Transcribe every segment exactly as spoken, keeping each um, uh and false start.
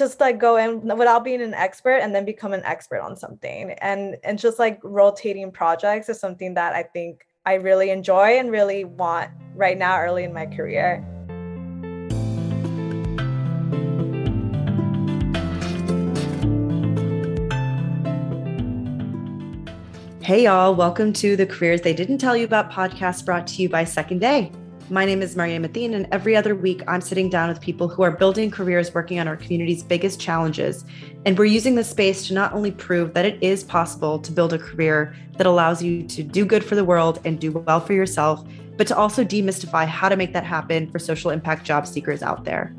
just like go in without being an expert and then become an expert on something. And, and just like rotating projects is something that I think I really enjoy and really want right now early in my career. Hey y'all, welcome to the Careers They Didn't Tell You About podcast brought to you by Second Day. My name is Mariam Athene, and every other week I'm sitting down with people who are building careers working on our community's biggest challenges. And we're using this space to not only prove that it is possible to build a career that allows you to do good for the world and do well for yourself, but to also demystify how to make that happen for social impact job seekers out there.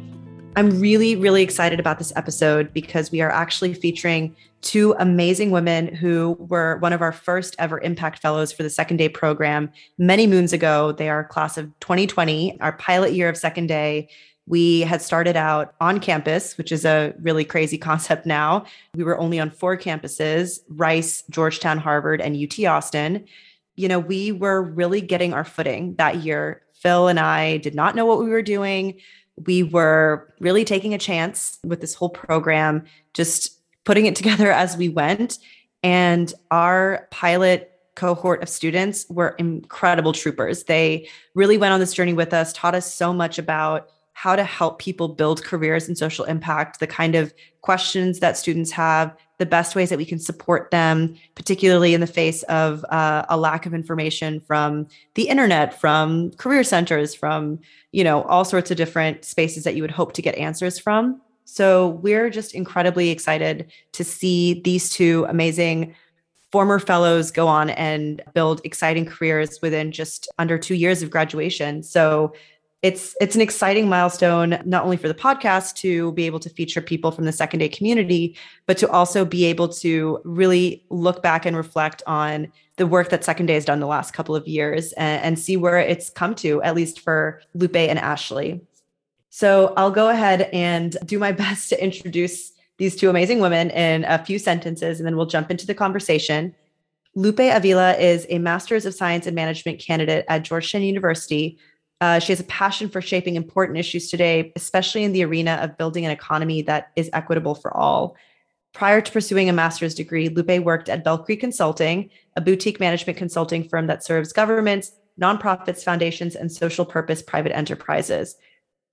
I'm really, really excited about this episode because we are actually featuring two amazing women who were one of our first ever Impact Fellows for the Second Day program many moons ago. They are class of twenty twenty, our pilot year of Second Day. We had started out on campus, which is a really crazy concept now. We were only on four campuses, Rice, Georgetown, Harvard, and U T Austin. You know, we were really getting our footing that year. Phil and I did not know what we were doing. We were really taking a chance with this whole program, just putting it together as we went. And our pilot cohort of students were incredible troopers. They really went on this journey with us, taught us so much about how to help people build careers in social impact, the kind of questions that students have, the best ways that we can support them, particularly in the face of uh, a lack of information from the internet, from career centers, from, you know, all sorts of different spaces that you would hope to get answers from. So we're just incredibly excited to see these two amazing former fellows go on and build exciting careers within just under two years of graduation. So It's it's an exciting milestone, not only for the podcast to be able to feature people from the Second Day community, but to also be able to really look back and reflect on the work that Second Day has done the last couple of years and, and see where it's come to, at least for Lupe and Ashley. So I'll go ahead and do my best to introduce these two amazing women in a few sentences, and then we'll jump into the conversation. Lupe Avila is a Master of Science and Management candidate at Georgetown University. Uh, she has a passion for shaping important issues today, especially in the arena of building an economy that is equitable for all. Prior to pursuing a master's degree, Lupe worked at Bell Creek Consulting, a boutique management consulting firm that serves governments, nonprofits, foundations, and social purpose private enterprises.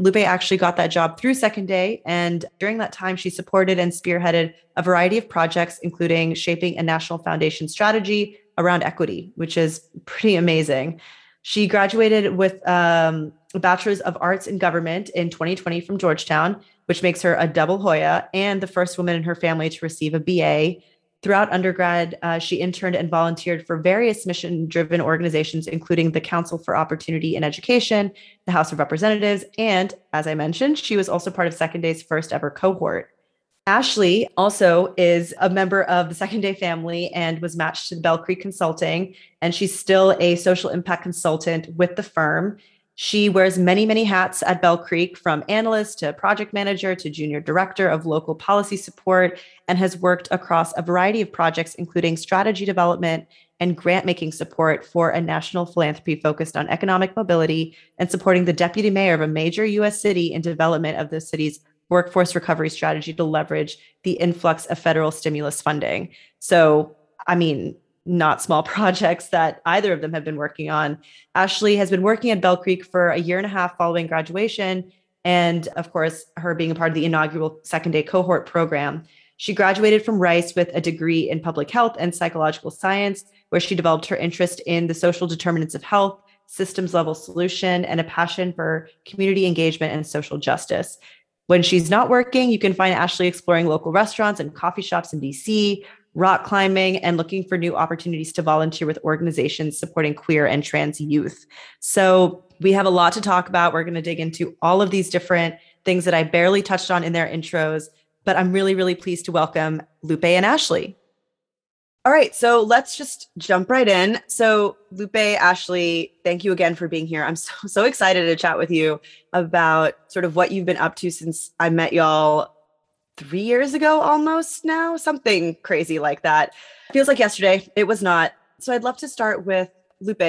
Lupe actually got that job through Second Day, and during that time, she supported and spearheaded a variety of projects, including shaping a national foundation strategy around equity, which is pretty amazing. She graduated with um, a Bachelor's of Arts in Government in twenty twenty from Georgetown, which makes her a double Hoya and the first woman in her family to receive a B A. Throughout undergrad, uh, she interned and volunteered for various mission-driven organizations, including the Council for Opportunity in Education, the House of Representatives, and as I mentioned, she was also part of Second Day's first ever cohort. Ashley also is a member of the Second Day family and was matched to Bell Creek Consulting, and she's still a social impact consultant with the firm. She wears many, many hats at Bell Creek, from analyst to project manager to junior director of local policy support, and has worked across a variety of projects, including strategy development and grant-making support for a national philanthropy focused on economic mobility and supporting the deputy mayor of a major U S city in development of the city's workforce recovery strategy to leverage the influx of federal stimulus funding. So, I mean, not small projects that either of them have been working on. Ashley has been working at Bell Creek for a year and a half following graduation, and of course, her being a part of the inaugural Second Day cohort program. She graduated from Rice with a degree in public health and psychological science, where she developed her interest in the social determinants of health, systems level solution, and a passion for community engagement and social justice. When she's not working, you can find Ashley exploring local restaurants and coffee shops in D C, rock climbing, and looking for new opportunities to volunteer with organizations supporting queer and trans youth. So we have a lot to talk about. We're going to dig into all of these different things that I barely touched on in their intros, but I'm really, really pleased to welcome Lupe and Ashley. All right, so let's just jump right in. So Lupe, Ashley, thank you again for being here. I'm so, so excited to chat with you about sort of what you've been up to since I met y'all three years ago almost now, something crazy like that. Feels like yesterday, it was not. So I'd love to start with Lupe.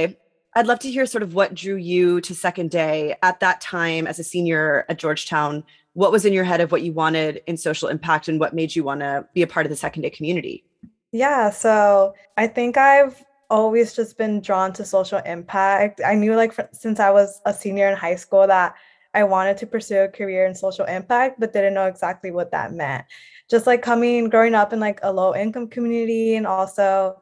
I'd love to hear sort of what drew you to Second Day at that time as a senior at Georgetown. what was in your head of what you wanted in social impact and what made you want to be a part of the Second Day community? Yeah, so I think I've always just been drawn to social impact. I knew like for, since I was a senior in high school that I wanted to pursue a career in social impact, but didn't know exactly what that meant. Just like coming, growing up in like a low income community. And also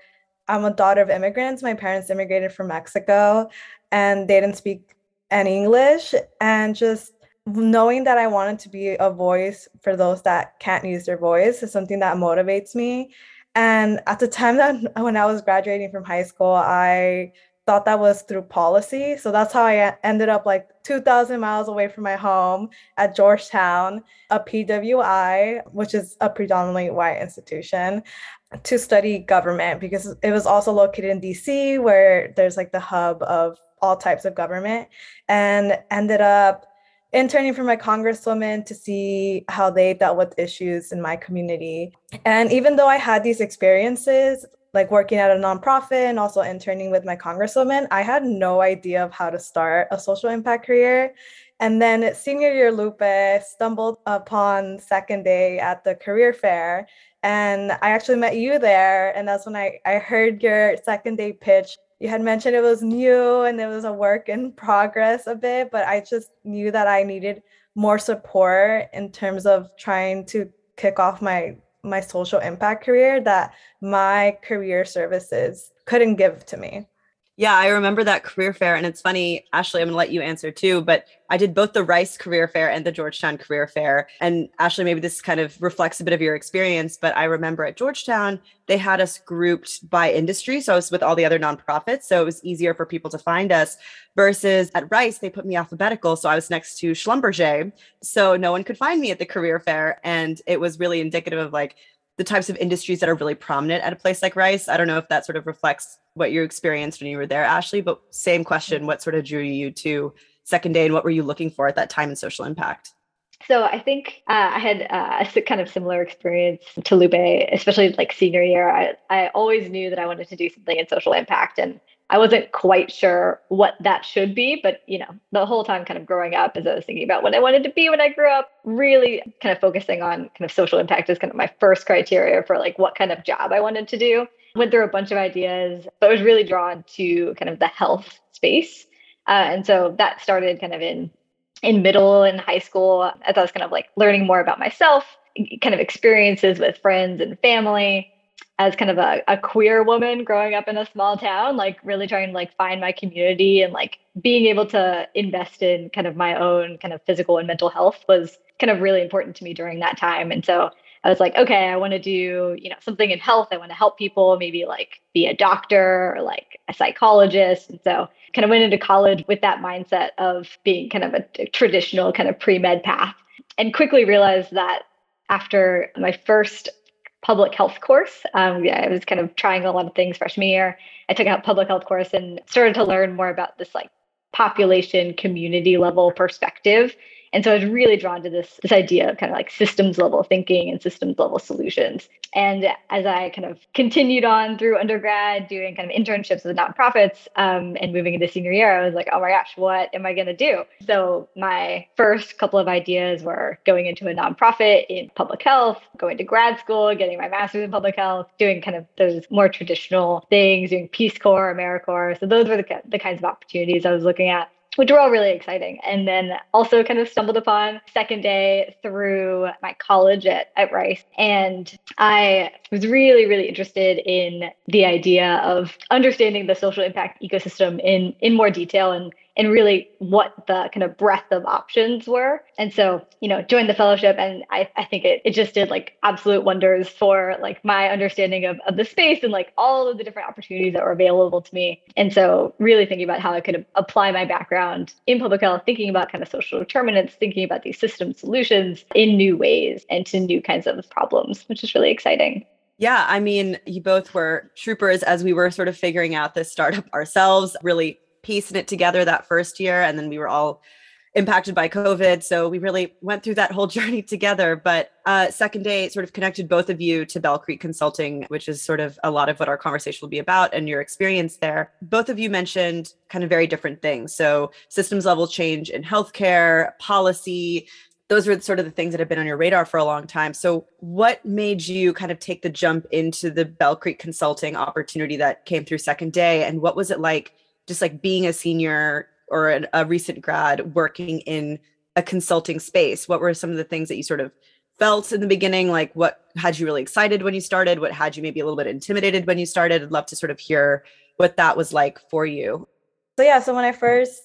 I'm a daughter of immigrants. My parents immigrated from Mexico and they didn't speak any English, and just knowing that I wanted to be a voice for those that can't use their voice is something that motivates me. And at the time that when I was graduating from high school, I thought that was through policy. So that's how I ended up like two thousand miles away from my home at Georgetown, a P W I, which is a predominantly white institution, to study government, because it was also located in D C, where there's like the hub of all types of government, and ended up interning for my congresswoman to see how they dealt with issues in my community. And even though I had these experiences, like working at a nonprofit and also interning with my congresswoman, I had no idea of how to start a social impact career. And then senior year, Lupe stumbled upon Second Day at the career fair. And I actually met you there. And that's when I, I heard your Second Day pitch. You had mentioned it was new and it was a work in progress a bit, but I just knew that I needed more support in terms of trying to kick off my, my social impact career that my career services couldn't give to me. Yeah, I remember that career fair. And it's funny, Ashley, I'm gonna let you answer too, but I did both the Rice career fair and the Georgetown career fair. And Ashley, maybe this kind of reflects a bit of your experience, but I remember at Georgetown, they had us grouped by industry. So I was with all the other nonprofits, so it was easier for people to find us, versus at Rice, they put me alphabetical. So I was next to Schlumberger, so no one could find me at the career fair. And it was really indicative of like the types of industries that are really prominent at a place like Rice. I don't know if that sort of reflects what you experienced when you were there, Ashley, but same question, what sort of drew you to Second Day and what were you looking for at that time in social impact? So I think uh, I had uh, a kind of similar experience to Lupe, especially like senior year. I, I always knew that I wanted to do something in social impact, and I wasn't quite sure what that should be, but you know, the whole time kind of growing up as I was thinking about what I wanted to be when I grew up, really kind of focusing on kind of social impact is kind of my first criteria for like what kind of job I wanted to do. Went through a bunch of ideas, but I was really drawn to kind of the health space. Uh, and so that started kind of in, in middle and high school, as I was kind of like learning more about myself, kind of experiences with friends and family. As kind of a, a queer woman growing up in a small town, like really trying to like find my community and like being able to invest in kind of my own kind of physical and mental health was kind of really important to me during that time. And so I was like, okay, I want to do, you know, something in health. I want to help people, maybe like be a doctor or like a psychologist. And so kind of went into college with that mindset of being kind of a, a traditional kind of pre-med path, and quickly realized that after my first public health course. Um, yeah, I was kind of trying a lot of things freshman year. I took out public health course and started to learn more about this like population community level perspective. And so I was really drawn to this, this idea of kind of like systems level thinking and systems level solutions. And as I kind of continued on through undergrad, doing kind of internships with nonprofits um, and moving into senior year, I was like, oh my gosh, what am I going to do? So my first couple of ideas were going into a nonprofit in public health, going to grad school, getting my master's in public health, doing kind of those more traditional things, doing Peace Corps, AmeriCorps. So those were the, the kinds of opportunities I was looking at, which were all really exciting. And then also kind of stumbled upon Second Day through my college at, at Rice. And I was really, really interested in the idea of understanding the social impact ecosystem in, in more detail and, and really what the kind of breadth of options were. And so, you know, joined the fellowship, and I, I think it, it just did like absolute wonders for like my understanding of, of the space and like all of the different opportunities that were available to me. And so really thinking about how I could apply my background in public health, thinking about kind of social determinants, thinking about these system solutions in new ways and to new kinds of problems, which is really exciting. Yeah, I mean, you both were troopers as we were sort of figuring out this startup ourselves, really piecing it together that first year. And then we were all impacted by COVID. So we really went through that whole journey together. But uh, Second Day sort of connected both of you to Bell Creek Consulting, which is sort of a lot of what our conversation will be about and your experience there. Both of you mentioned kind of very different things. So systems level change in healthcare, policy, those were sort of the things that have been on your radar for a long time. So what made you kind of take the jump into the Bell Creek Consulting opportunity that came through Second Day? And what was it like just like being a senior or a, a recent grad working in a consulting space? What were some of the things that you sort of felt in the beginning? Like what had you really excited when you started? What had you maybe a little bit intimidated when you started? I'd love to sort of hear what that was like for you. So yeah, so when I first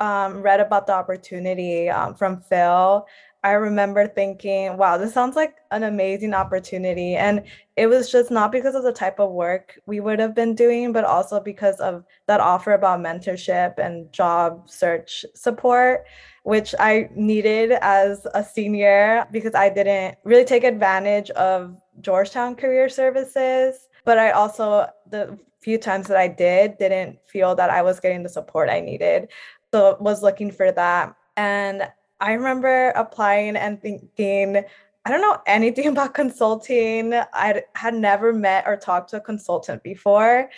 Um, read about the opportunity um, from Phil, I remember thinking, wow, this sounds like an amazing opportunity. And it was just not because of the type of work we would have been doing, but also because of that offer about mentorship and job search support, which I needed as a senior because I didn't really take advantage of Georgetown Career Services. But I also, the few times that I did, didn't feel that I was getting the support I needed. So was looking for that. And I remember applying and thinking, I don't know anything about consulting. I had never met or talked to a consultant before.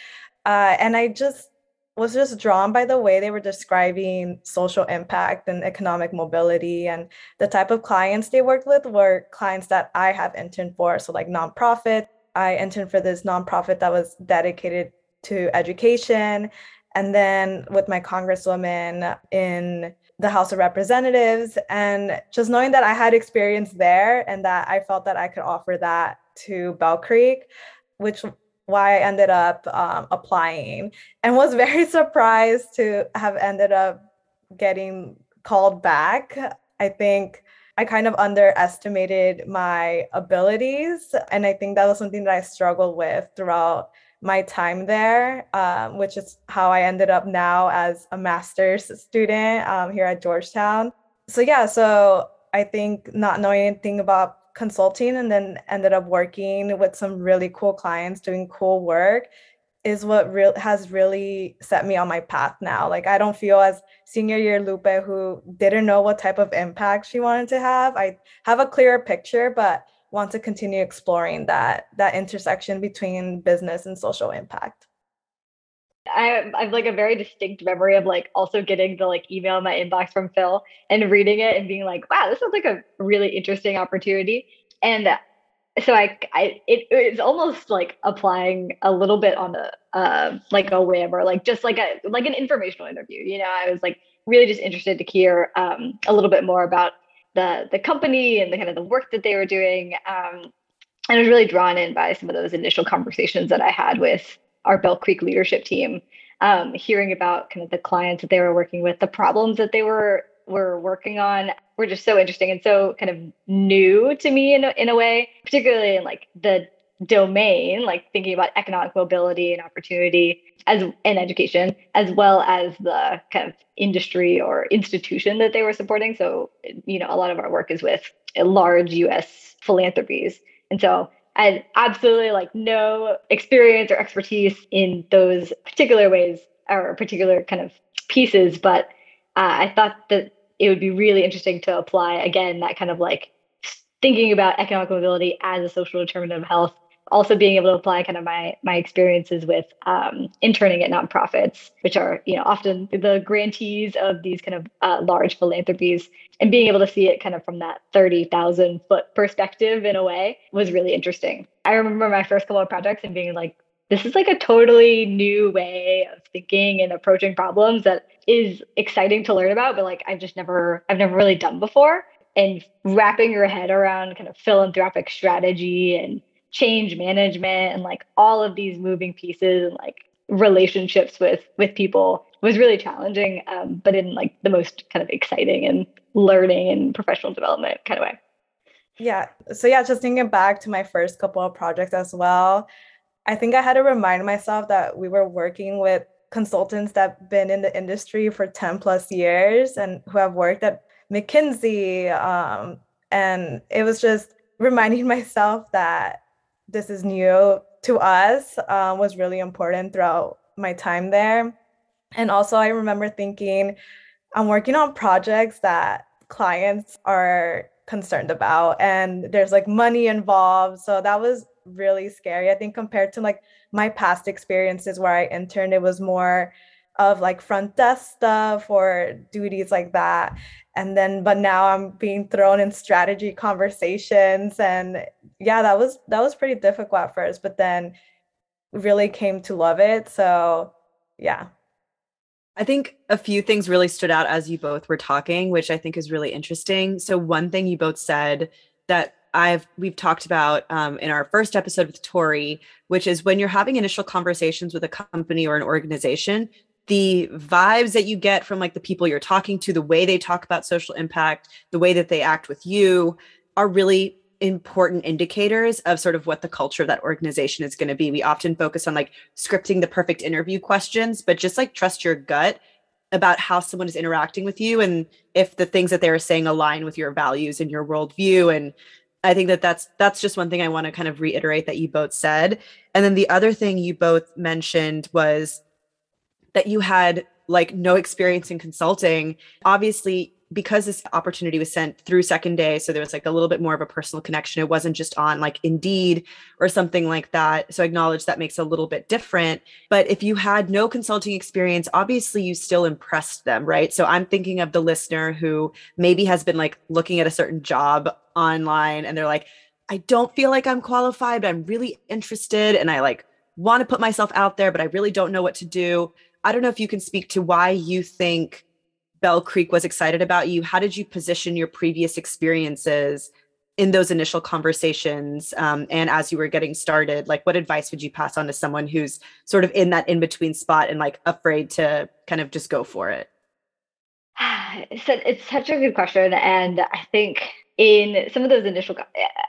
Uh, and I just was just drawn by the way they were describing social impact and economic mobility. And the type of clients they worked with were clients that I have interned for. So like nonprofits. I interned for this nonprofit that was dedicated to education. And then with my congresswoman in the House of Representatives, and just knowing that I had experience there and that I felt that I could offer that to Bell Creek, which why I ended up um, applying and was very surprised to have ended up getting called back. I think I kind of underestimated my abilities. And I think that was something that I struggled with throughout my time there, um, which is how I ended up now as a master's student um, here at Georgetown. So yeah, so I think not knowing anything about consulting and then ended up working with some really cool clients doing cool work is what real has really set me on my path now. Like I don't feel as senior year Lupe who didn't know what type of impact she wanted to have. I have a clearer picture, but want to continue exploring that, that intersection between business and social impact. I, I have like a very distinct memory of like also getting the like email in my inbox from Phil and reading it and being like, wow, this sounds like a really interesting opportunity. And So I, I, it, it's almost like applying a little bit on a, uh, like a whim or like just like a, like an informational interview. You know, I was like really just interested to hear um, a little bit more about the the company and the kind of the work that they were doing. Um, and I was really drawn in by some of those initial conversations that I had with our Bell Creek leadership team, um, hearing about kind of the clients that they were working with, the problems that they were were working on. Were just so interesting and so kind of new to me in a, in a way, particularly in like the domain, like thinking about economic mobility and opportunity as in education, as well as the kind of industry or institution that they were supporting. So, you know, a lot of our work is with large U S philanthropies. And so I had absolutely like no experience or expertise in those particular ways or particular kind of pieces. But uh, I thought that it would be really interesting to apply, again, that kind of like thinking about economic mobility as a social determinant of health, also being able to apply kind of my my experiences with um, interning at nonprofits, which are, you know, often the grantees of these kind of uh, large philanthropies, and being able to see it kind of from that thirty thousand foot perspective in a way was really interesting. I remember my first couple of projects and being like, this is like a totally new way of thinking and approaching problems that is exciting to learn about, but like I've just never, I've never really done before. And wrapping your head around kind of philanthropic strategy and change management and like all of these moving pieces and like relationships with with people was really challenging, um, but in like the most kind of exciting and learning and professional development kind of way. Yeah. So yeah, just thinking back to my first couple of projects as well, I think I had to remind myself that we were working with consultants that have been in the industry for ten plus years and who have worked at McKinsey. Um, and it was just reminding myself that this is new to us uh, was really important throughout my time there. And also I remember thinking, I'm working on projects that clients are concerned about and there's like money involved. So that was really scary. I think compared to like my past experiences where I interned, it was more of like front desk stuff or duties like that. And then, but now I'm being thrown in strategy conversations. And yeah, that was, that was pretty difficult at first, but then really came to love it. So yeah. I think a few things really stood out as you both were talking, which I think is really interesting. So one thing you both said that I've, we've talked about um, in our first episode with Tori, which is when you're having initial conversations with a company or an organization, the vibes that you get from like the people you're talking to, the way they talk about social impact, the way that they act with you are really important indicators of sort of what the culture of that organization is going to be. We often focus on like scripting the perfect interview questions, but just like trust your gut about how someone is interacting with you and if the things that they are saying align with your values and your worldview. And I think that that's, that's just one thing I want to kind of reiterate that you both said. And then the other thing you both mentioned was that you had like no experience in consulting. Obviously, because this opportunity was sent through Second Day, so there was like a little bit more of a personal connection. It wasn't just on like Indeed or something like that. So I acknowledge that makes a little bit different. But if you had no consulting experience, obviously you still impressed them, right? So I'm thinking of the listener who maybe has been like looking at a certain job online and they're like, I don't feel like I'm qualified, but I'm really interested. And I like want to put myself out there, but I really don't know what to do. I don't know if you can speak to why you think Bell Creek was excited about you. How did you position your previous experiences in those initial conversations? Um, and as you were getting started, like what advice would you pass on to someone who's sort of in that in-between spot and like afraid to kind of just go for it? So it's such a good question. And I think in some of those initial,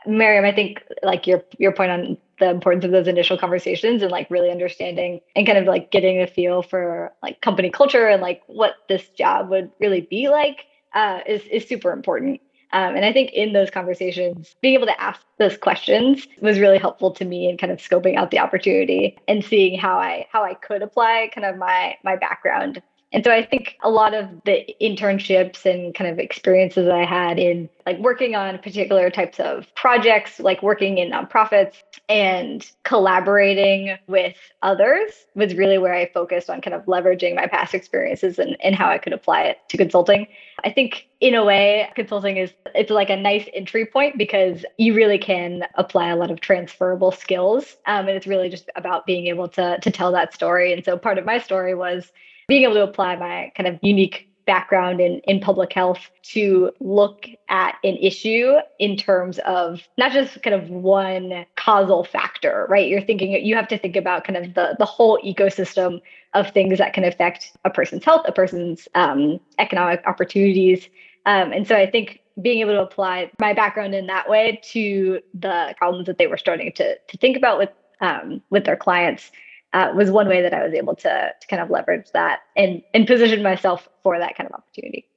Mariam, I think like your, your point on the importance of those initial conversations and like really understanding and kind of like getting a feel for like company culture and like what this job would really be like uh, is, is super important. Um, and I think in those conversations, being able to ask those questions was really helpful to me in kind of scoping out the opportunity and seeing how I, how I could apply kind of my, my background. And so I think a lot of the internships and kind of experiences I had in like working on particular types of projects, like working in nonprofits and collaborating with others was really where I focused on kind of leveraging my past experiences and, and how I could apply it to consulting. I think in a way, consulting is, it's like a nice entry point because you really can apply a lot of transferable skills. Um, and it's really just about being able to, to tell that story. And so part of my story was being able to apply my kind of unique background in, in public health to look at an issue in terms of not just kind of one causal factor, right? You're thinking, you have to think about kind of the, the whole ecosystem of things that can affect a person's health, a person's um, economic opportunities. Um, and so I think being able to apply my background in that way to the problems that they were starting to, to think about with, um, with their clients Uh, was one way that I was able to, to kind of leverage that and, and position myself for that kind of opportunity.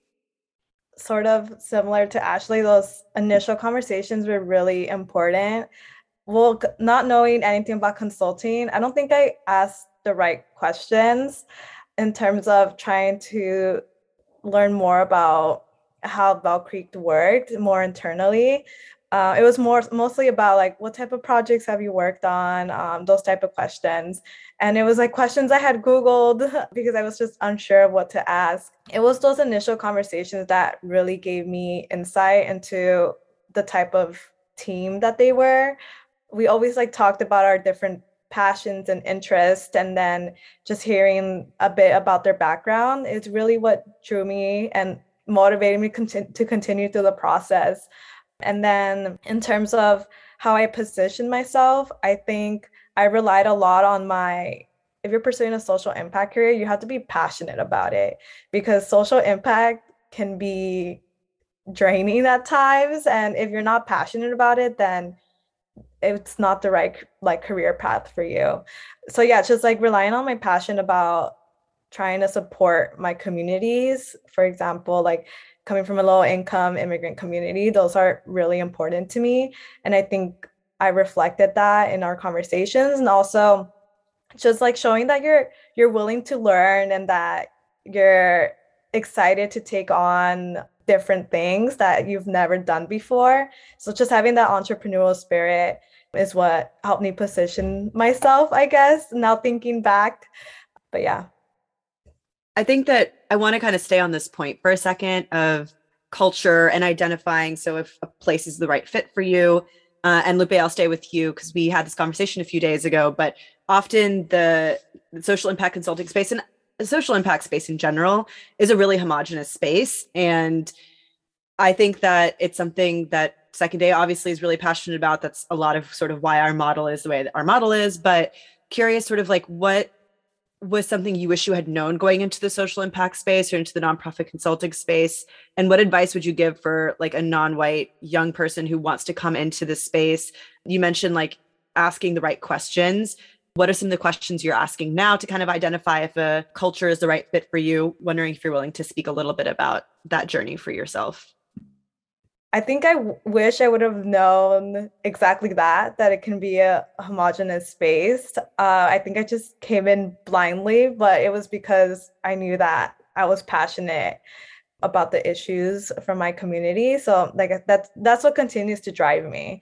Sort of similar to Ashley, those initial conversations were really important. Well, not knowing anything about consulting, I don't think I asked the right questions in terms of trying to learn more about how Bell Creek worked more internally. Uh, it was more mostly about like, what type of projects have you worked on? Um, those type of questions. And it was like questions I had Googled because I was just unsure of what to ask. It was those initial conversations that really gave me insight into the type of team that they were. We always like talked about our different passions and interests, and then just hearing a bit about their background is really what drew me and motivated me conti- to continue through the process. And then in terms of how I position myself, I think I relied a lot on my, if you're pursuing a social impact career, you have to be passionate about it because social impact can be draining at times. And if you're not passionate about it, then it's not the right like career path for you. So yeah, it's just like relying on my passion about trying to support my communities. For example, like coming from a low-income immigrant community, those are really important to me. And I think I reflected that in our conversations, and also just like showing that you're you're willing to learn and that you're excited to take on different things that you've never done before. So just having that entrepreneurial spirit is what helped me position myself, I guess, now thinking back, but yeah. I think that I want to kind of stay on this point for a second of culture and identifying. So if a place is the right fit for you, uh, and Lupe, I'll stay with you because we had this conversation a few days ago, but often the social impact consulting space and the social impact space in general is a really homogenous space. And I think that it's something that Second Day obviously is really passionate about. That's a lot of sort of why our model is the way that our model is, but curious sort of like what was something you wish you had known going into the social impact space or into the nonprofit consulting space? And what advice would you give for like a non-white young person who wants to come into this space? You mentioned like asking the right questions. What are some of the questions you're asking now to kind of identify if a culture is the right fit for you? Wondering if you're willing to speak a little bit about that journey for yourself. I think I w- wish I would have known exactly that, that it can be a homogenous space. Uh, I think I just came in blindly, but it was because I knew that I was passionate about the issues from my community. So like that's, that's what continues to drive me.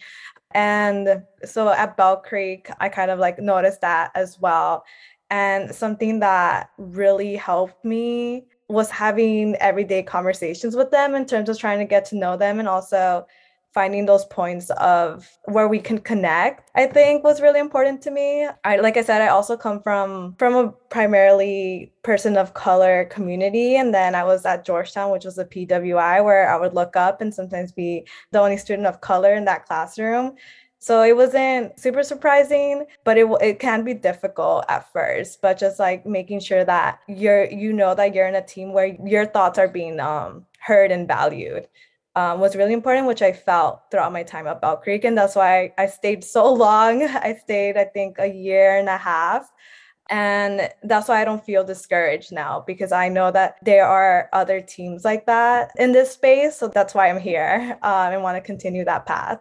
And so at Bell Creek, I kind of like noticed that as well. And something that really helped me was having everyday conversations with them in terms of trying to get to know them and also finding those points of where we can connect, I think was really important to me. I, like I said, I also come from, from a primarily person of color community. And then I was at Georgetown, which was a P W I, where I would look up and sometimes be the only student of color in that classroom. So it wasn't super surprising, but it it can be difficult at first, but just like making sure that you're, you know, that you're in a team where your thoughts are being um, heard and valued um, was really important, which I felt throughout my time at Bell Creek. And that's why I stayed so long. I stayed, I think, a year and a half. And that's why I don't feel discouraged now, because I know that there are other teams like that in this space. So that's why I'm here um, and want to continue that path.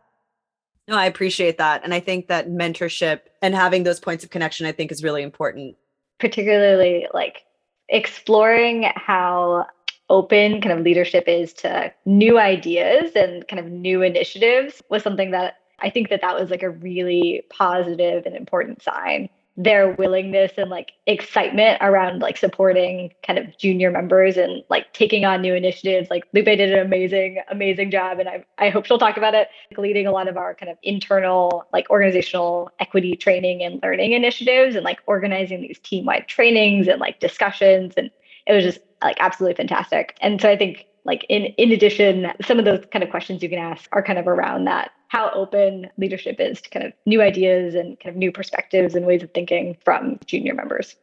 No, I appreciate that. And I think that mentorship and having those points of connection, I think, is really important. Particularly like exploring how open kind of leadership is to new ideas and kind of new initiatives was something that I think that that was like a really positive and important sign. Their willingness and like excitement around like supporting kind of junior members and like taking on new initiatives. Like Lupe did an amazing, amazing job. And I I hope she'll talk about it, like, leading a lot of our kind of internal like organizational equity training and learning initiatives and like organizing these team-wide trainings and like discussions. And it was just like absolutely fantastic. And so I think like in, in addition, some of those kind of questions you can ask are kind of around that, how open leadership is to kind of new ideas and kind of new perspectives and ways of thinking from junior members.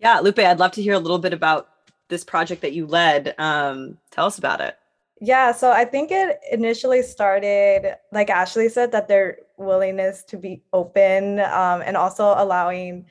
Yeah, Lupe, I'd love to hear a little bit about this project that you led. Um, tell us about it. Yeah, so I think it initially started, like Ashley said, that their willingness to be open um, and also allowing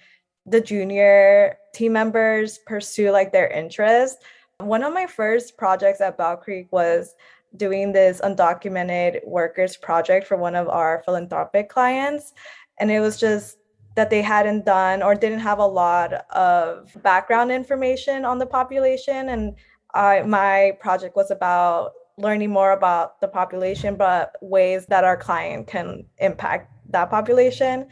the junior team members pursue like their interests. One of my first projects at Bell Creek was doing this undocumented workers project for one of our philanthropic clients. And it was just that they hadn't done or didn't have a lot of background information on the population. And I, my project was about learning more about the population, but ways that our client can impact that population.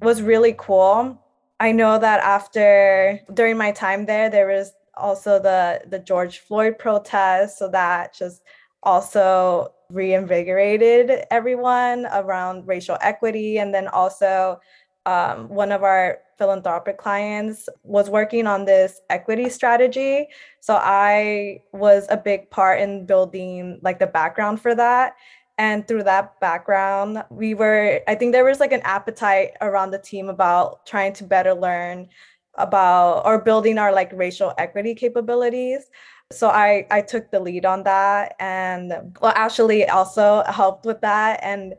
It was really cool. I know that after, during my time there, there was also the the George Floyd protests, so that just also reinvigorated everyone around racial equity. And then also um, one of our philanthropic clients was working on this equity strategy. So I was a big part in building like the background for that. And through that background, we were, I think there was like an appetite around the team about trying to better learn about or building our like racial equity capabilities. So I, I took the lead on that, and well, Ashley also helped with that. And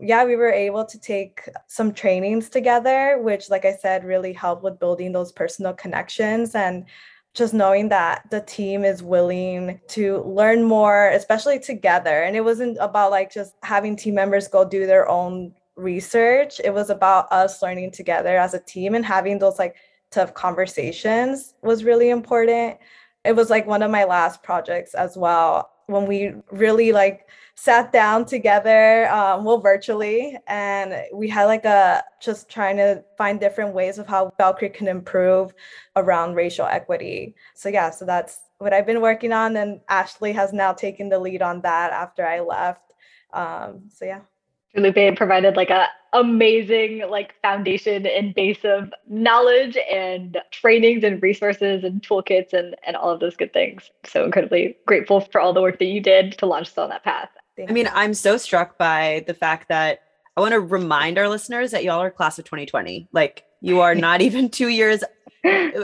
yeah, we were able to take some trainings together, which like I said, really helped with building those personal connections and just knowing that the team is willing to learn more, especially together. And it wasn't about like just having team members go do their own research. It was about us learning together as a team, and having those like tough conversations was really important. It was like one of my last projects as well, when we really like sat down together, um, well, virtually, and we had like a just trying to find different ways of how Bell Creek can improve around racial equity. So yeah, so that's what I've been working on, and Ashley has now taken the lead on that after I left. Um, so yeah. Lupe provided like a amazing like foundation and base of knowledge and trainings and resources and toolkits and, and all of those good things. So incredibly grateful for all the work that you did to launch us on that path. Thank I mean, you. I'm so struck by the fact that I want to remind our listeners that y'all are class of twenty twenty. Like you are not even two years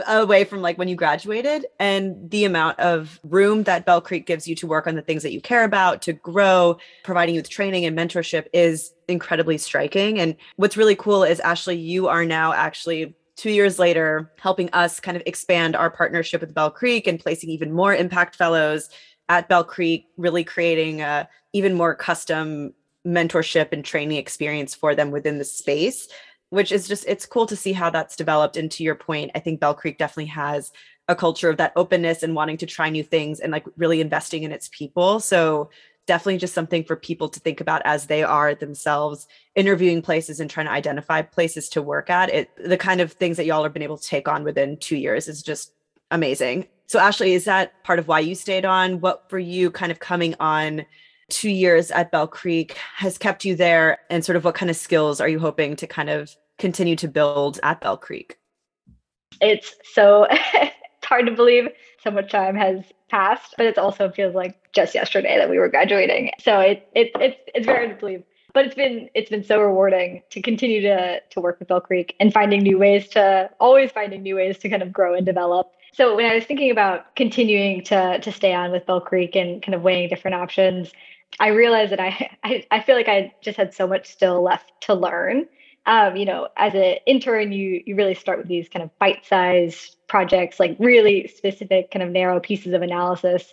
away from like when you graduated, and the amount of room that Bell Creek gives you to work on the things that you care about, to grow, providing you with training and mentorship is incredibly striking. And what's really cool is, Ashley, you are now actually two years later helping us kind of expand our partnership with Bell Creek and placing even more Impact Fellows at Bell Creek, really creating a even more custom mentorship and training experience for them within the space, which is just, it's cool to see how that's developed. And to your point, I think Bell Creek definitely has a culture of that openness and wanting to try new things and like really investing in its people. So definitely just something for people to think about as they are themselves interviewing places and trying to identify places to work at. It, the kind of things that y'all have been able to take on within two years is just amazing. So Ashley, is that part of why you stayed on? What for you kind of coming on two years at Bell Creek has kept you there, and sort of what kind of skills are you hoping to kind of continue to build at Bell Creek? It's so it's hard to believe so much time has passed, but it also feels like just yesterday that we were graduating. So it it it's it's very hard to believe, but it's been it's been so rewarding to continue to to work with Bell Creek and finding new ways to always finding new ways to kind of grow and develop. So when I was thinking about continuing to to stay on with Bell Creek and kind of weighing different options, I realized that I, I, I feel like I just had so much still left to learn. Um, you know, as an intern, you you really start with these kind of bite-sized projects, like really specific kind of narrow pieces of analysis.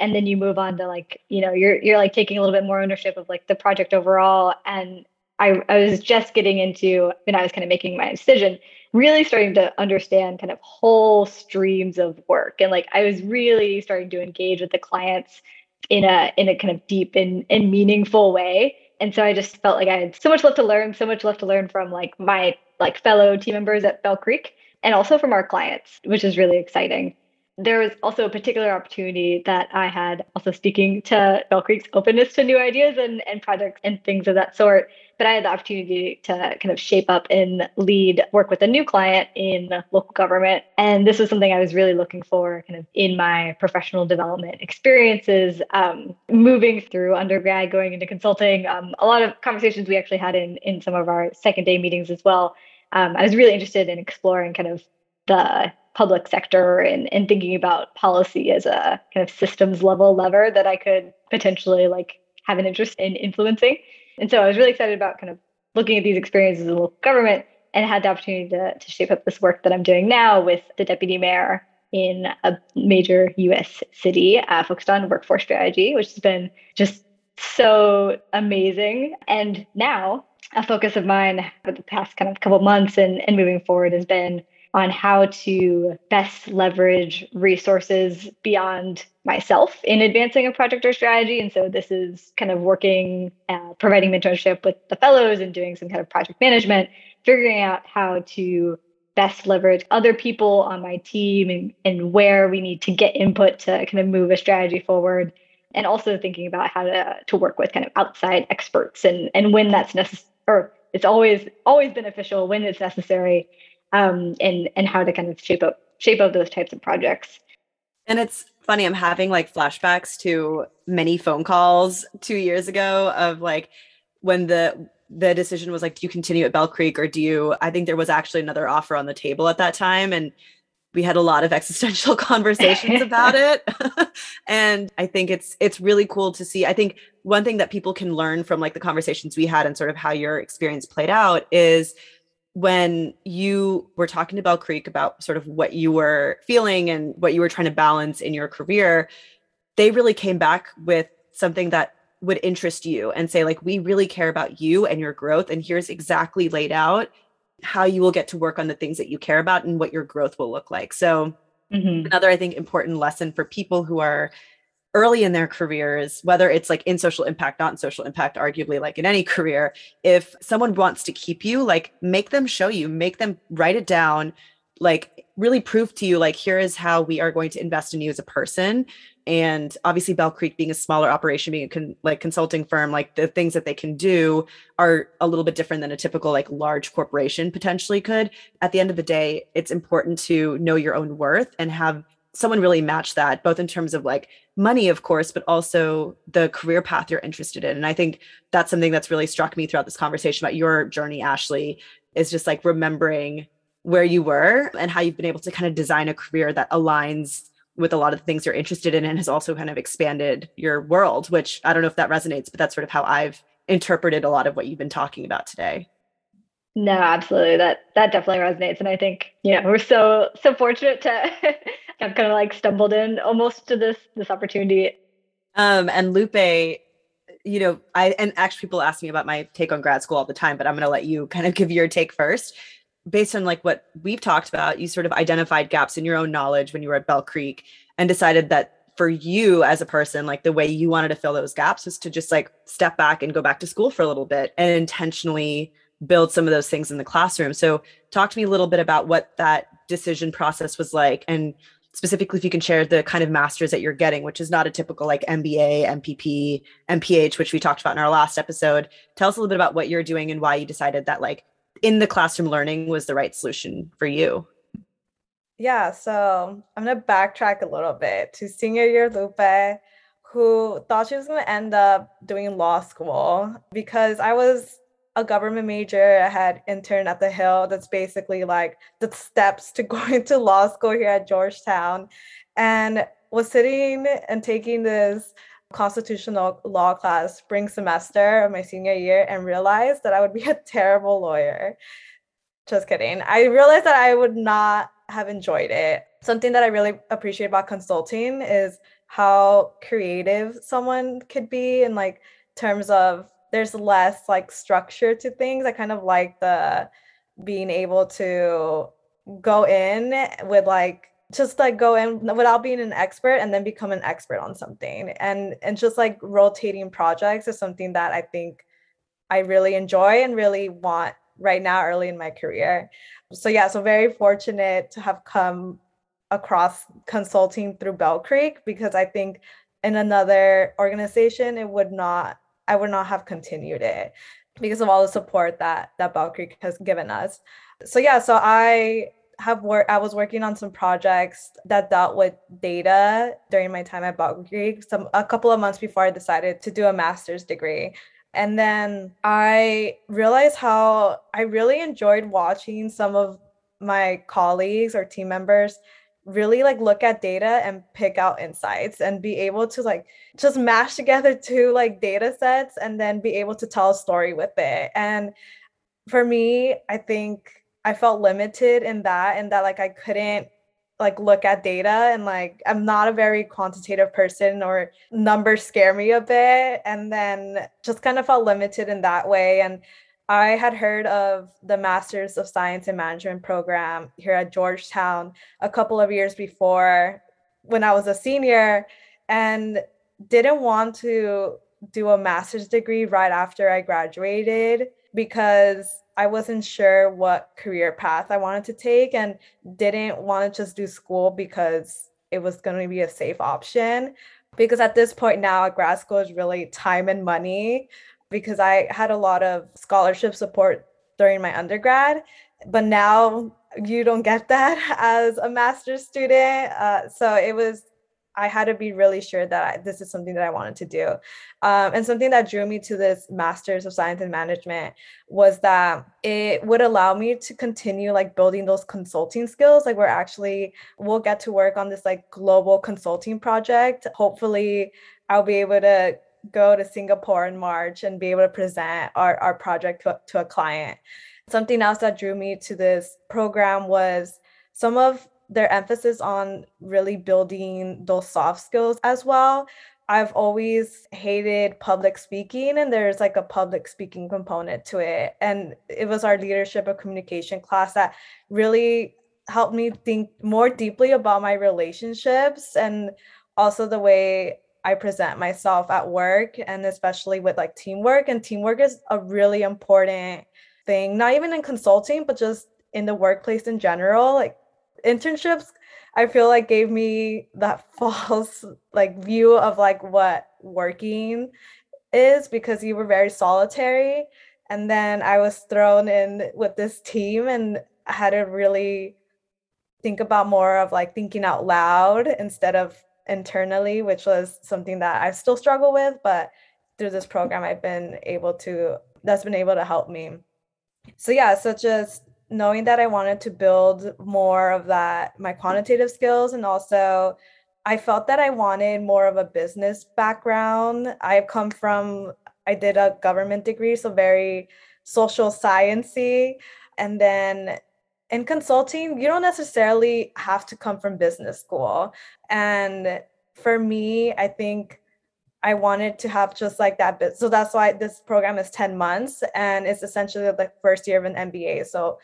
And then you move on to like, you know, you're you're like taking a little bit more ownership of like the project overall. And I, I was just getting into, when I was kind of making my decision, really starting to understand kind of whole streams of work. And like, I was really starting to engage with the clients in a in a kind of deep and, and meaningful way. And so I just felt like I had so much left to learn, so much left to learn from like my like fellow team members at Bell Creek and also from our clients, which is really exciting. There was also a particular opportunity that I had, also speaking to Bell Creek's openness to new ideas and, and projects and things of that sort, but I had the opportunity to kind of shape up and lead work with a new client in local government. And this was something I was really looking for kind of in my professional development experiences, um, moving through undergrad, going into consulting. Um, a lot of conversations we actually had in, in some of our second day meetings as well. Um, I was really interested in exploring kind of the public sector and, and thinking about policy as a kind of systems level lever that I could potentially like have an interest in influencing. And so I was really excited about kind of looking at these experiences in local government, and had the opportunity to, to shape up this work that I'm doing now with the deputy mayor in a major U S city, uh, focused on workforce strategy, which has been just so amazing. And now a focus of mine for the past kind of couple months and, and moving forward has been on how to best leverage resources beyond myself in advancing a project or strategy. And so this is kind of working, uh, providing mentorship with the fellows and doing some kind of project management, figuring out how to best leverage other people on my team and, and where we need to get input to kind of move a strategy forward. And also thinking about how to, to work with kind of outside experts and, and when that's necessary, or it's always, always beneficial when it's necessary. Um, and and how to kind of shape up shape up those types of projects. And it's funny, I'm having like flashbacks to many phone calls two years ago of like when the the decision was like, do you continue at Bell Creek or do you? I think there was actually another offer on the table at that time, and we had a lot of existential conversations about it. And I think it's it's really cool to see. I think one thing that people can learn from like the conversations we had and sort of how your experience played out is, when you were talking to Bell Creek about sort of what you were feeling and what you were trying to balance in your career, they really came back with something that would interest you and say, like, we really care about you and your growth. And here's exactly laid out how you will get to work on the things that you care about and what your growth will look like. So mm-hmm. Another, I think, important lesson for people who are early in their careers, whether it's like in social impact, not in social impact, arguably like in any career, if someone wants to keep you, like make them show you, make them write it down, like really prove to you, like, here is how we are going to invest in you as a person. And obviously Bell Creek being a smaller operation, being a con- like consulting firm, like the things that they can do are a little bit different than a typical like large corporation potentially could. At the end of the day, it's important to know your own worth and have someone really match that, both in terms of like money, of course, but also the career path you're interested in. And I think that's something that's really struck me throughout this conversation about your journey, Ashley, is just like remembering where you were and how you've been able to kind of design a career that aligns with a lot of the things you're interested in and has also kind of expanded your world, which I don't know if that resonates, but that's sort of how I've interpreted a lot of what you've been talking about today. No, absolutely. That that definitely resonates. And I think, you know, we're so, so fortunate to have kind of like stumbled in almost to this, this opportunity. Um, and Lupe, you know, I, and actually people ask me about my take on grad school all the time, but I'm going to let you kind of give your take first. Based on like what we've talked about, you sort of identified gaps in your own knowledge when you were at Bell Creek and decided that for you as a person, like the way you wanted to fill those gaps was to just like step back and go back to school for a little bit and intentionally build some of those things in the classroom. So talk to me a little bit about what that decision process was like, and specifically if you can share the kind of master's that you're getting, which is not a typical like M B A, M P P, M P H, which we talked about in our last episode. Tell us a little bit about what you're doing and why you decided that like in the classroom learning was the right solution for you. Yeah, so I'm going to backtrack a little bit to senior year Lupe, who thought she was going to end up doing law school because I was a government major. I had interned at the Hill. That's basically like the steps to going to law school here at Georgetown, and was sitting and taking this constitutional law class spring semester of my senior year and realized that I would be a terrible lawyer. Just kidding. I realized that I would not have enjoyed it. Something that I really appreciate about consulting is how creative someone could be in like terms of there's less like structure to things. I kind of like the being able to go in with like just like go in without being an expert and then become an expert on something. And, and just like rotating projects is something that I think I really enjoy and really want right now early in my career. So yeah, so very fortunate to have come across consulting through Bell Creek, because I think in another organization, it would not, I would not have continued it because of all the support that, that Bell Creek has given us. So yeah, so I have worked, I was working on some projects that dealt with data during my time at Bell Creek, some a couple of months before I decided to do a master's degree. And then I realized how I really enjoyed watching some of my colleagues or team members really like look at data and pick out insights and be able to like just mash together two like data sets and then be able to tell a story with it. And for me, I think I felt limited in that, and that like I couldn't like look at data, and like I'm not a very quantitative person, or numbers scare me a bit, and then just kind of felt limited in that way. And I had heard of the Master's of Science and Management program here at Georgetown a couple of years before when I was a senior, and didn't want to do a master's degree right after I graduated because I wasn't sure what career path I wanted to take and didn't want to just do school because it was going to be a safe option. Because at this point now, grad school is really time and money, because I had a lot of scholarship support during my undergrad, but now you don't get that as a master's student. Uh, so it was, I had to be really sure that I, this is something that I wanted to do. Um, and something that drew me to this Master's of Science and Management was that it would allow me to continue like building those consulting skills. Like we're actually, we'll get to work on this like global consulting project. Hopefully I'll be able to go to Singapore in March and be able to present our, our project to, to a client. Something else that drew me to this program was some of their emphasis on really building those soft skills as well. I've always hated public speaking, and there's like a public speaking component to it. And it was our leadership of communication class that really helped me think more deeply about my relationships and also the way I present myself at work, and especially with like teamwork. And teamwork is a really important thing, not even in consulting, but just in the workplace in general. Like internships, I feel like gave me that false like view of like what working is, because you were very solitary. And then I was thrown in with this team and I had to really think about more of like thinking out loud instead of internally, which was something that I still struggle with. But through this program, I've been able to, that's been able to help me. So yeah, so just knowing that I wanted to build more of that, my quantitative skills. And also I felt that I wanted more of a business background. I've come from, I did a government degree, so very social science-y. And then in consulting, you don't necessarily have to come from business school. And for me, I think I wanted to have just like that bit. So that's why this program is ten months and it's essentially the first year of an M B A. So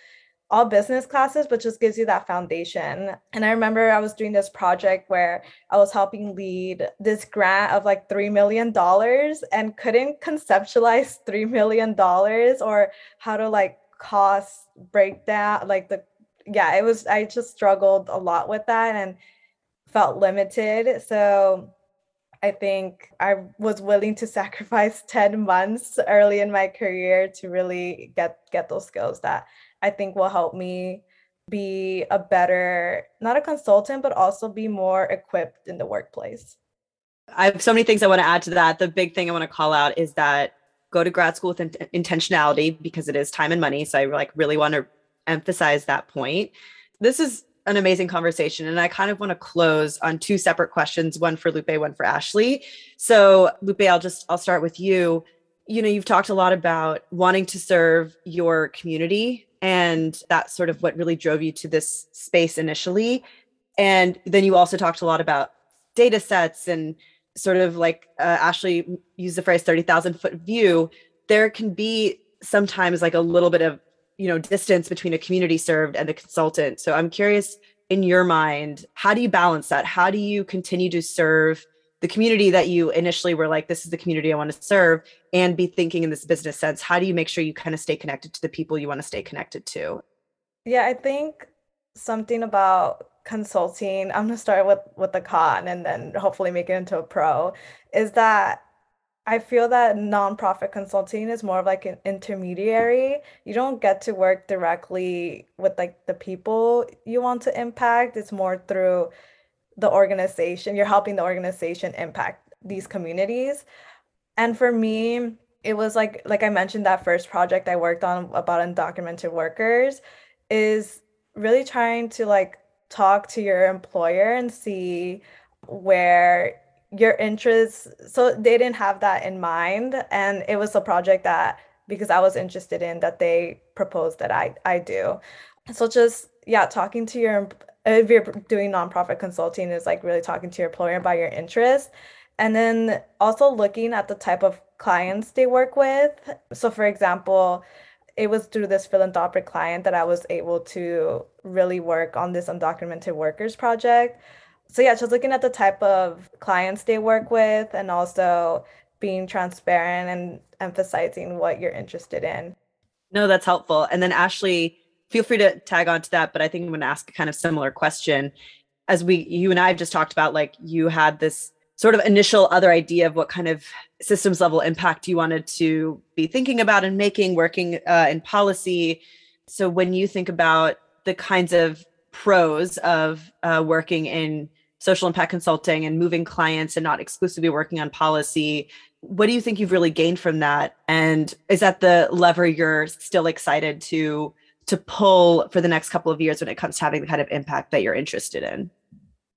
all business classes, but just gives you that foundation. And I remember I was doing this project where I was helping lead this grant of like three million dollars and couldn't conceptualize three million dollars or how to like cost breakdown. Like the, yeah, it was, I just struggled a lot with that and felt limited. So I think I was willing to sacrifice ten months early in my career to really get, get those skills that I think will help me be a better, not a consultant, but also be more equipped in the workplace. I have so many things I want to add to that. The big thing I want to call out is that go to grad school with in- intentionality because it is time and money. So I like really want to emphasize that point. This is an amazing conversation. And I kind of want to close on two separate questions, one for Lupe, one for Ashley. So Lupe, I'll just, I'll start with you. You know, you've talked a lot about wanting to serve your community, and that's sort of what really drove you to this space initially. And then you also talked a lot about data sets and sort of like uh, Ashley used the phrase thirty thousand foot view. There can be sometimes like a little bit of, you know, distance between a community served and the consultant. So I'm curious, in your mind, how do you balance that? How do you continue to serve the community that you initially were like, this is the community I want to serve, and be thinking in this business sense? How do you make sure you kind of stay connected to the people you want to stay connected to? Yeah, I think something about consulting, I'm going to start with, with the con and then hopefully make it into a pro, is that I feel that nonprofit consulting is more of like an intermediary. You don't get to work directly with like the people you want to impact. It's more through the organization. You're helping the organization impact these communities. And for me, it was like, like I mentioned, that first project I worked on about undocumented workers is really trying to like talk to your employer and see where your interests, so they didn't have that in mind. And it was a project that, because I was interested in, that they proposed that I, I do. So just, yeah, talking to your, if you're doing nonprofit consulting, is like really talking to your employer about your interests. And then also looking at the type of clients they work with. So for example, it was through this philanthropic client that I was able to really work on this undocumented workers project. So yeah, just looking at the type of clients they work with and also being transparent and emphasizing what you're interested in. No, that's helpful. And then Ashley, feel free to tag on to that, but I think I'm going to ask a kind of similar question. As we, you and I have just talked about, like you had this sort of initial other idea of what kind of systems level impact you wanted to be thinking about and making, working uh, in policy. So when you think about the kinds of pros of uh, working in social impact consulting and moving clients and not exclusively working on policy, what do you think you've really gained from that? And is that the lever you're still excited to, to pull for the next couple of years when it comes to having the kind of impact that you're interested in?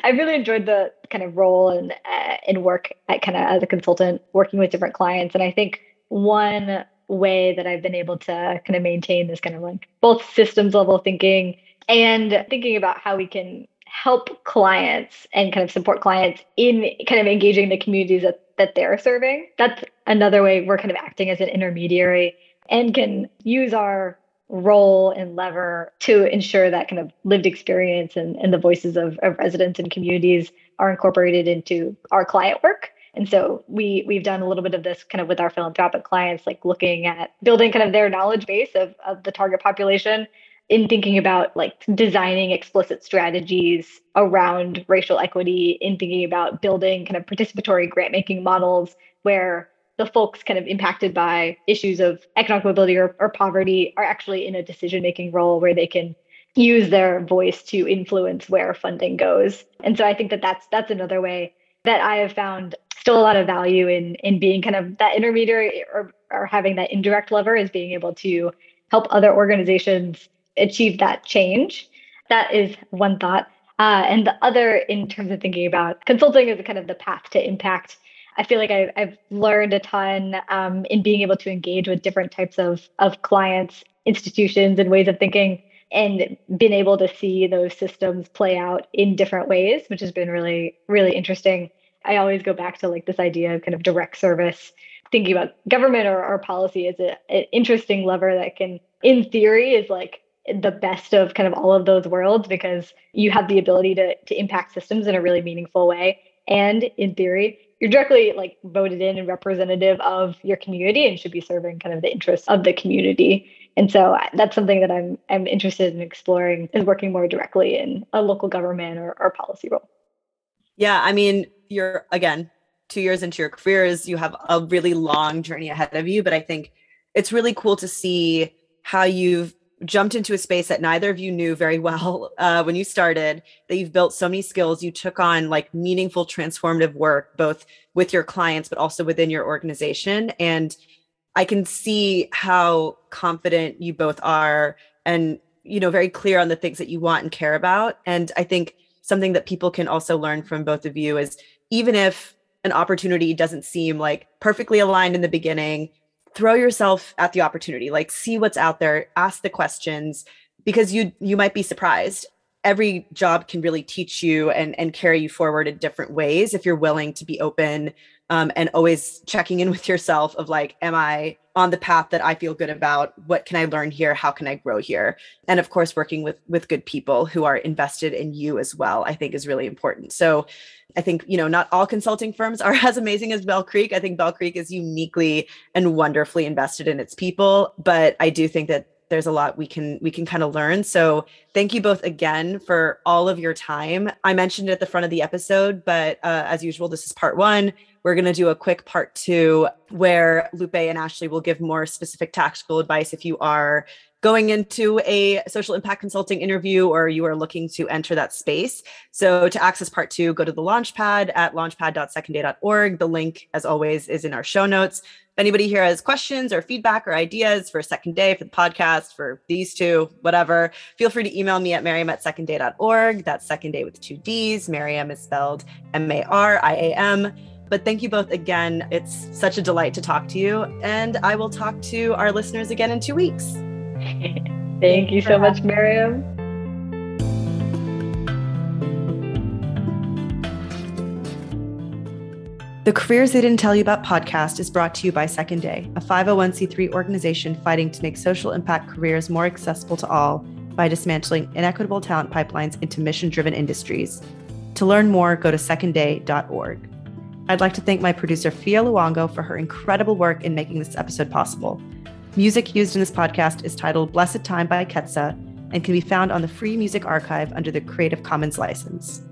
I really enjoyed the kind of role and uh, in work at kind of as a consultant, working with different clients. And I think one way that I've been able to kind of maintain this kind of like both systems level thinking and thinking about how we can help clients and kind of support clients in kind of engaging the communities that, that they're serving. That's another way we're kind of acting as an intermediary and can use our role and lever to ensure that kind of lived experience and, and the voices of, of residents and communities are incorporated into our client work. And so we, we've done a little bit of this kind of with our philanthropic clients, like looking at building kind of their knowledge base of, of the target population in thinking about like designing explicit strategies around racial equity, in thinking about building kind of participatory grant making models where the folks kind of impacted by issues of economic mobility or, or poverty are actually in a decision making role where they can use their voice to influence where funding goes. And so I think that that's that's another way that I have found still a lot of value in in being kind of that intermediary or, or having that indirect lever, is being able to help other organizations achieve that change. That is one thought. Uh, and the other, in terms of thinking about consulting as kind of the path to impact, I feel like I've, I've learned a ton um, in being able to engage with different types of, of clients, institutions, and ways of thinking, and been able to see those systems play out in different ways, which has been really, really interesting. I always go back to like this idea of kind of direct service, thinking about government or, or policy as a, an interesting lever that can, in theory, is like the best of kind of all of those worlds, because you have the ability to, to impact systems in a really meaningful way. And in theory, you're directly like voted in and representative of your community and should be serving kind of the interests of the community. And so that's something that I'm I'm interested in exploring, is working more directly in a local government or, or policy role. Yeah, I mean, you're, again, two years into your careers, you have a really long journey ahead of you, but I think it's really cool to see how you've jumped into a space that neither of you knew very well uh, when you started, that you've built so many skills, you took on like meaningful, transformative work, both with your clients, but also within your organization. And I can see how confident you both are and, you know, very clear on the things that you want and care about. And I think something that people can also learn from both of you is, even if an opportunity doesn't seem like perfectly aligned in the beginning, throw yourself at the opportunity, like see what's out there, ask the questions, because you you might be surprised. Every job can really teach you and, and carry you forward in different ways if you're willing to be open um, and always checking in with yourself of like, am I on the path that I feel good about? What can I learn here? How can I grow here? And of course, working with with good people who are invested in you as well, I think is really important. So I think, you know, not all consulting firms are as amazing as Bell Creek. I think Bell Creek is uniquely and wonderfully invested in its people, but I do think that there's a lot we can we can kind of learn. So thank you both again for all of your time. I mentioned it at the front of the episode, but uh, as usual, this is part one. We're going to do a quick part two where Lupe and Ashley will give more specific tactical advice if you are going into a social impact consulting interview or you are looking to enter that space. So to access part two, go to the Launchpad at launchpad dot second day dot org. The link, as always, is in our show notes. If anybody here has questions or feedback or ideas for Second Day, for the podcast, for these two, whatever, feel free to email me at mariam at second day dot org. That's Second Day with two D's. Mariam is spelled M A R I A M. But thank you both again. It's such a delight to talk to you. And I will talk to our listeners again in two weeks. Thank you so much, Mariam. The Careers They Didn't Tell You About podcast is brought to you by Second Day, a five oh one c three organization fighting to make social impact careers more accessible to all by dismantling inequitable talent pipelines into mission-driven industries. To learn more, go to second day dot org. I'd like to thank my producer, Fia Luongo, for her incredible work in making this episode possible. Music used in this podcast is titled Blessed Time by Ketsa and can be found on the Free Music Archive under the Creative Commons license.